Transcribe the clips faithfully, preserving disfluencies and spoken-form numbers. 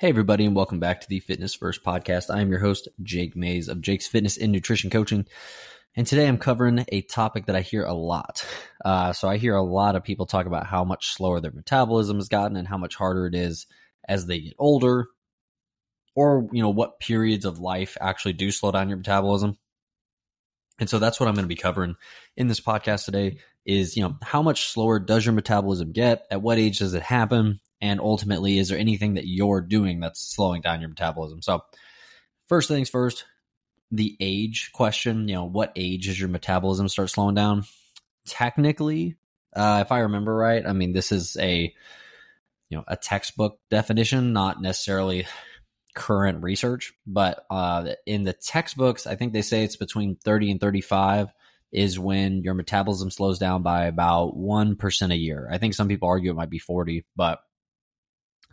Hey everybody, and welcome back to the Fitness First Podcast. I am your host, Jake Mays of Jake's Fitness and Nutrition Coaching. And today I'm covering a topic that I hear a lot. Uh, so I hear a lot of people talk about how much slower their metabolism has gotten and how much harder it is as they get older, or, you know, what periods of life actually do slow down your metabolism. And so that's what I'm going to be covering in this podcast today is, you know, how much slower does your metabolism get? At what age does it happen? And ultimately, is there anything that you're doing that's slowing down your metabolism? So first things first, the age question, you know, what age does your metabolism start slowing down? Technically, uh, if I remember right, I mean, this is a, you know, a textbook definition, not necessarily current research, but uh, in the textbooks, I think they say it's between thirty and thirty-five is when your metabolism slows down by about one percent a year. I think some people argue it might be forty, but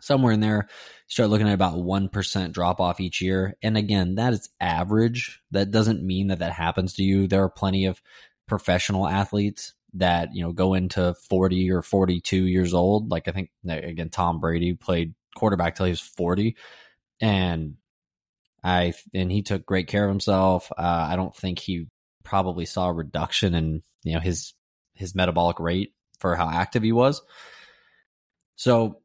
somewhere in there, start looking at about one percent drop off each year. And again, that is average. That doesn't mean that that happens to you. There are plenty of professional athletes that, you know, go into forty or forty-two years old. Like I think, again, Tom Brady played quarterback till he was forty. And I, and he took great care of himself. Uh, I don't think he probably saw a reduction in, you know, his, his metabolic rate for how active he was. So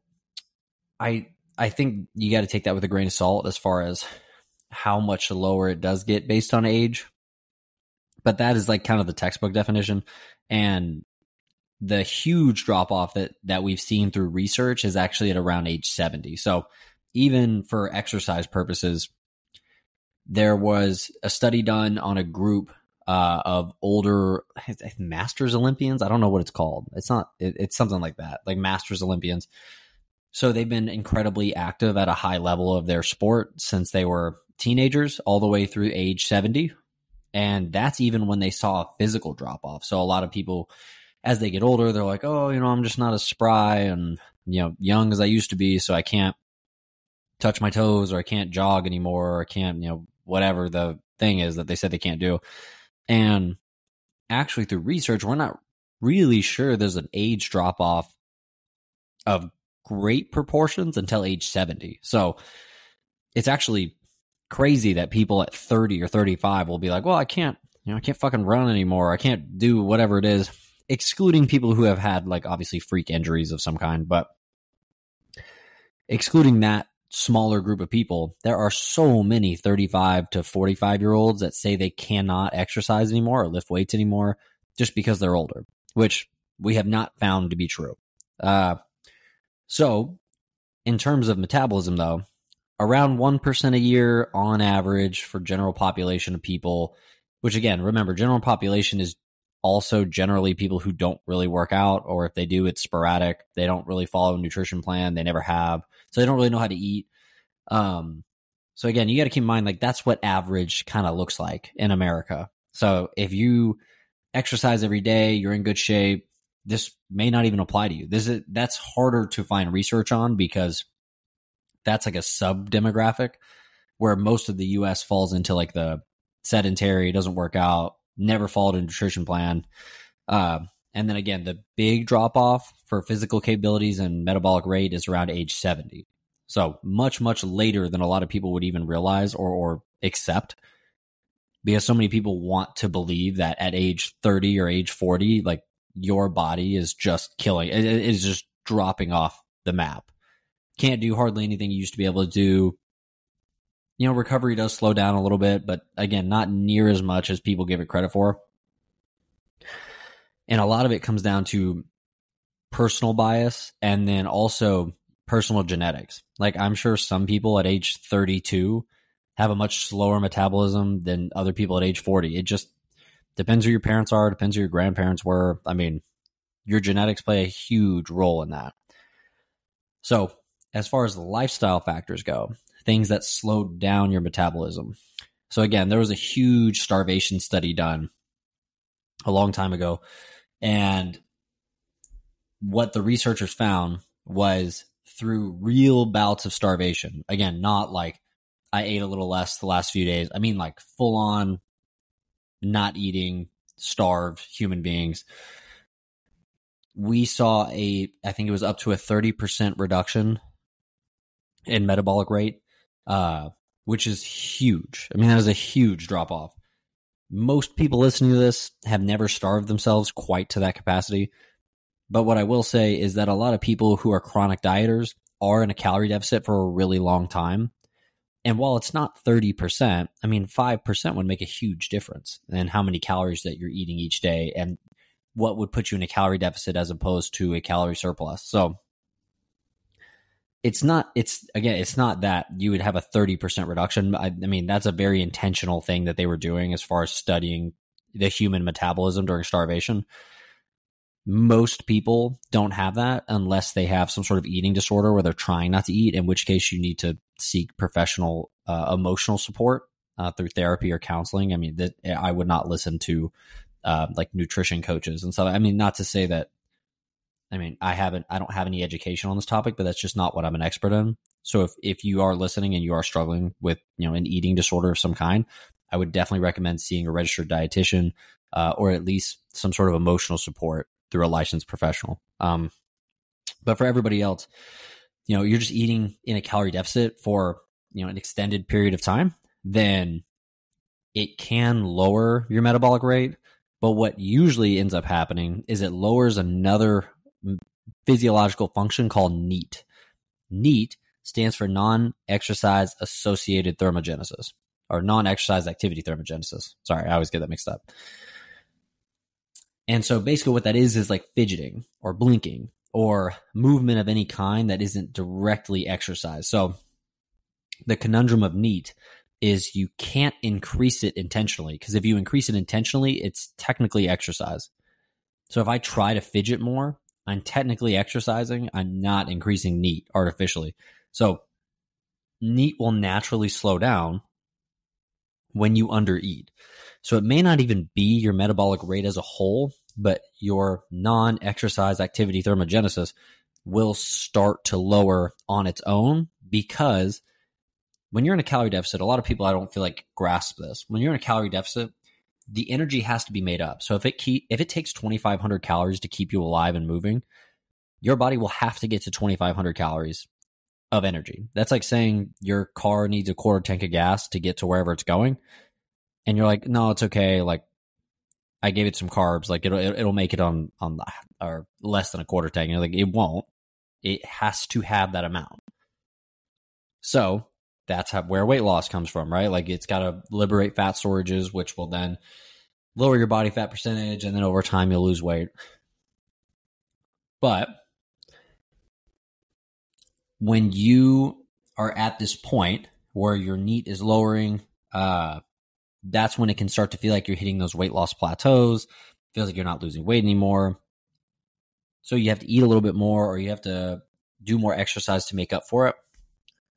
I I think you got to take that with a grain of salt as far as how much lower it does get based on age. But that is like kind of the textbook definition. And the huge drop off that, that we've seen through research is actually at around age seventy. So even for exercise purposes, there was a study done on a group uh, of older Masters Olympians. I don't know what it's called. It's not, it, it's something like that, like Masters Olympians. So they've been incredibly active at a high level of their sport since they were teenagers all the way through age seventy. And that's even when they saw a physical drop off. So a lot of people, as they get older, they're like, oh, you know, I'm just not as spry and, you know, young as I used to be. So I can't touch my toes, or I can't jog anymore, or I can't, you know, whatever the thing is that they said they can't do. And actually through research, we're not really sure there's an age drop off of great proportions until age seventy. So it's actually crazy that people at thirty or thirty-five will be like, well, I can't, you know, I can't fucking run anymore. I can't do whatever it is, excluding people who have had like obviously freak injuries of some kind. But excluding that smaller group of people, there are so many thirty-five to forty-five year olds that say they cannot exercise anymore or lift weights anymore just because they're older, which we have not found to be true. Uh, So in terms of metabolism, though, around one percent a year on average for general population of people, which again, remember, general population is also generally people who don't really work out, or if they do, it's sporadic. They don't really follow a nutrition plan. They never have. So they don't really know how to eat. Um, so again, you got to keep in mind, like that's what average kind of looks like in America. So if you exercise every day, you're in good shape, this may not even apply to you. This is, that's harder to find research on because that's like a sub demographic where most of the U S falls into like the sedentary, doesn't work out, never followed a nutrition plan. Uh, and then again, the big drop off for physical capabilities and metabolic rate is around age seventy. So much, much later than a lot of people would even realize or, or accept, because so many people want to believe that at age thirty or age forty, like, your body is just killing. It is just dropping off the map. Can't do hardly anything you used to be able to do. You know, recovery does slow down a little bit, but again, not near as much as people give it credit for. And a lot of it comes down to personal bias and then also personal genetics. Like I'm sure some people at age thirty-two have a much slower metabolism than other people at age forty. It just depends who your parents are, depends who your grandparents were. I mean, your genetics play a huge role in that. So as far as the lifestyle factors go, things that slowed down your metabolism. So again, there was a huge starvation study done a long time ago. And what the researchers found was through real bouts of starvation. Again, not like I ate a little less the last few days. I mean like full on, not eating, starved human beings. We saw a, I think it was up to a thirty percent reduction in metabolic rate, uh, which is huge. I mean, that is a huge drop off. Most people listening to this have never starved themselves quite to that capacity. But what I will say is that a lot of people who are chronic dieters are in a calorie deficit for a really long time. And while it's not thirty percent, I mean, five percent would make a huge difference in how many calories that you're eating each day and what would put you in a calorie deficit as opposed to a calorie surplus. So it's not, it's again, it's not that you would have a thirty percent reduction. I, I mean, that's a very intentional thing that they were doing as far as studying the human metabolism during starvation. Most people don't have that unless they have some sort of eating disorder where they're trying not to eat, in which case you need to seek professional uh, emotional support uh, through therapy or counseling. I mean, that I would not listen to uh, like nutrition coaches and stuff. I mean, not to say that, I mean, I haven't, I don't have any education on this topic, but that's just not what I'm an expert in. So if, if you are listening and you are struggling with, you know, an eating disorder of some kind, I would definitely recommend seeing a registered dietitian uh, or at least some sort of emotional support through a licensed professional. Um, but for everybody else, you know, you're just eating in a calorie deficit for, you know, an extended period of time, then it can lower your metabolic rate. But what usually ends up happening is it lowers another physiological function called NEAT. NEAT stands for non-exercise associated thermogenesis, or non-exercise activity thermogenesis. Sorry, I always get that mixed up. And so basically what that is is like fidgeting or blinking or movement of any kind that isn't directly exercise. So the conundrum of NEAT is you can't increase it intentionally, because if you increase it intentionally, it's technically exercise. So if I try to fidget more, I'm technically exercising. I'm not increasing NEAT artificially. So NEAT will naturally slow down when you undereat. So it may not even be your metabolic rate as a whole, but your non-exercise activity thermogenesis will start to lower on its own, because when you're in a calorie deficit, a lot of people, I don't feel like, grasp this. When you're in a calorie deficit, the energy has to be made up. So if it keep, if it takes twenty-five hundred calories to keep you alive and moving, your body will have to get to twenty-five hundred calories of energy. That's like saying your car needs a quarter tank of gas to get to wherever it's going. And you're like, no, it's okay. Like, I gave it some carbs. Like, it'll it'll make it on on the, or less than a quarter tank. And you're like, it won't. It has to have that amount. So that's how, where weight loss comes from, right? Like, it's got to liberate fat storages, which will then lower your body fat percentage, and then over time you'll lose weight. But when you are at this point where your NEAT is lowering, uh, that's when it can start to feel like you're hitting those weight loss plateaus. It feels like you're not losing weight anymore. So you have to eat a little bit more, or you have to do more exercise to make up for it.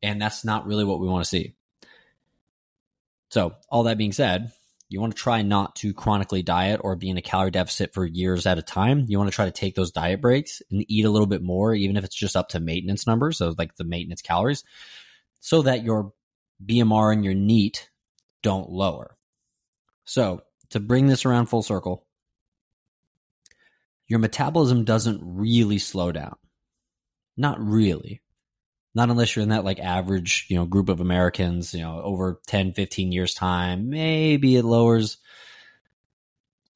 And that's not really what we want to see. So all that being said, you want to try not to chronically diet or be in a calorie deficit for years at a time. You want to try to take those diet breaks and eat a little bit more, even if it's just up to maintenance numbers, so like the maintenance calories, so that your B M R and your NEAT don't lower. So to bring this around full circle, your metabolism doesn't really slow down. Not really. Not unless you're in that like average, you know, group of Americans, you know, over ten, fifteen years time, maybe it lowers.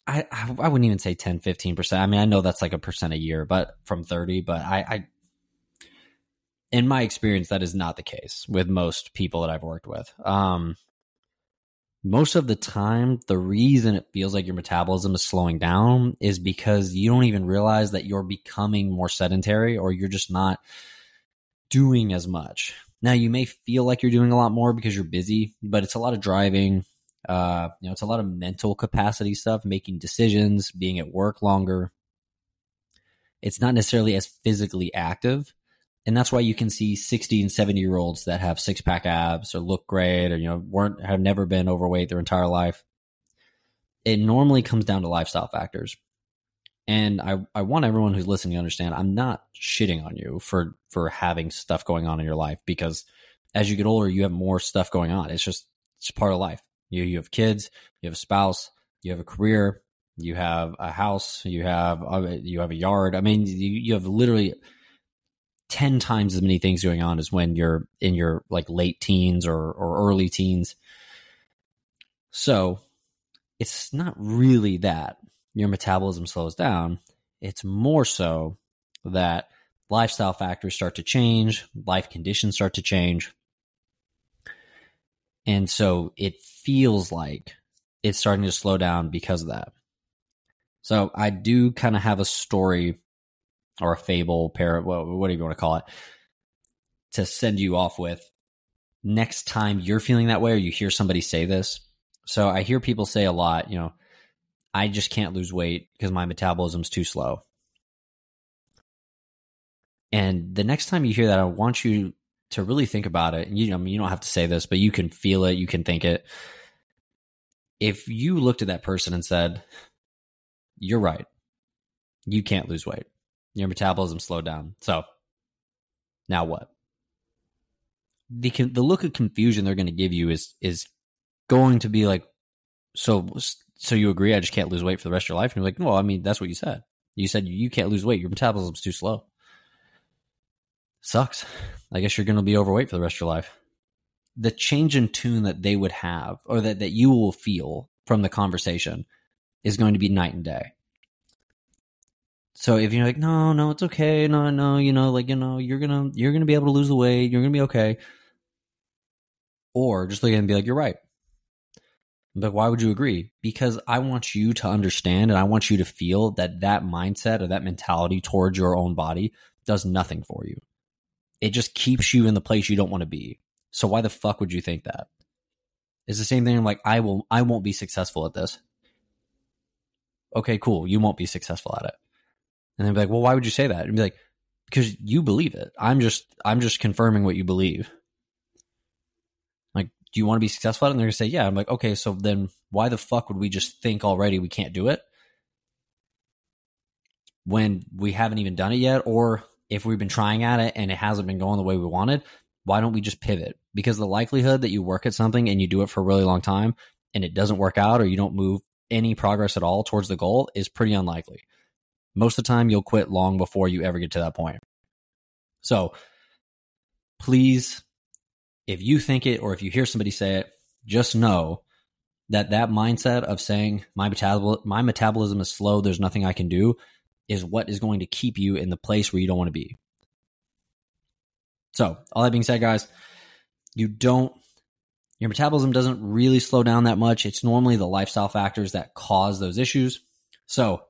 I I wouldn't even say ten, fifteen percent. I mean, I know that's like a percent a year, but from thirty, but I, I, in my experience, that is not the case with most people that I've worked with. Um, most of the time, the reason it feels like your metabolism is slowing down is because you don't even realize that you're becoming more sedentary, or you're just not doing as much. Now, you may feel like you're doing a lot more because you're busy, but it's a lot of driving. Uh, you know, it's a lot of mental capacity stuff, making decisions, being at work longer. It's not necessarily as physically active. And that's why you can see sixty and seventy year olds that have six pack abs or look great, or, you know, weren't, have never been overweight their entire life. It normally comes down to lifestyle factors. And I, I want everyone who's listening to understand, I'm not shitting on you for, for having stuff going on in your life, because as you get older, you have more stuff going on. It's just, it's part of life. You, you have kids, you have a spouse, you have a career, you have a house, you have, you have a yard. I mean, you, you have literally ten times as many things going on as when you're in your like late teens or, or early teens. So it's not really that your metabolism slows down. It's more so that lifestyle factors start to change, life conditions start to change. And so it feels like it's starting to slow down because of that. So I do kind of have a story or a fable, parrot, whatever you want to call it, to send you off with next time you're feeling that way or you hear somebody say this. So I hear people say a lot, you know, I just can't lose weight because my metabolism's too slow. And the next time you hear that, I want you to really think about it. And you know, I mean, you don't have to say this, but you can feel it. You can think it. If you looked at that person and said, you're right, you can't lose weight, your metabolism slowed down, so now what? The the look of confusion they're going to give you is is going to be like, so so you agree I just can't lose weight for the rest of your life? And you're like, no, I mean, that's what you said. You said you can't lose weight. Your metabolism's too slow. Sucks. I guess you're going to be overweight for the rest of your life. The change in tune that they would have, or that, that you will feel from the conversation, is going to be night and day. So if you're like, no, no, it's okay. No, no, you know, like, you know, you're going to, you're going to be able to lose the weight. You're going to be okay. Or just look at it and be like, you're right. But why would you agree? Because I want you to understand, and I want you to feel that that mindset or that mentality towards your own body does nothing for you. It just keeps you in the place you don't want to be. So why the fuck would you think that? It's the same thing. I'm like, I will, I won't be successful at this. Okay, cool. You won't be successful at it. And they'd be like, well, why would you say that? And be like, because you believe it. I'm just, I'm just confirming what you believe. Like, do you want to be successful at it? And they're going to say, yeah. I'm like, okay, so then why the fuck would we just think already we can't do it when we haven't even done it yet? Or if we've been trying at it and it hasn't been going the way we wanted, why don't we just pivot? Because the likelihood that you work at something and you do it for a really long time and it doesn't work out, or you don't move any progress at all towards the goal, is pretty unlikely. Most of the time, you'll quit long before you ever get to that point. So please, if you think it or if you hear somebody say it, just know that that mindset of saying, my metabol- my metabolism is slow, there's nothing I can do, is what is going to keep you in the place where you don't want to be. So all that being said, guys, you don't, your metabolism doesn't really slow down that much. It's normally the lifestyle factors that cause those issues. So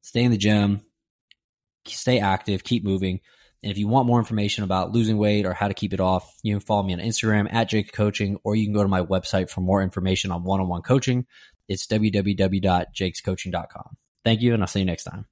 stay in the gym, stay active, keep moving. And if you want more information about losing weight or how to keep it off, you can follow me on Instagram at Jake Coaching, or you can go to my website for more information on one-on-one coaching. It's w w w dot jakes coaching dot com. Thank you, and I'll see you next time.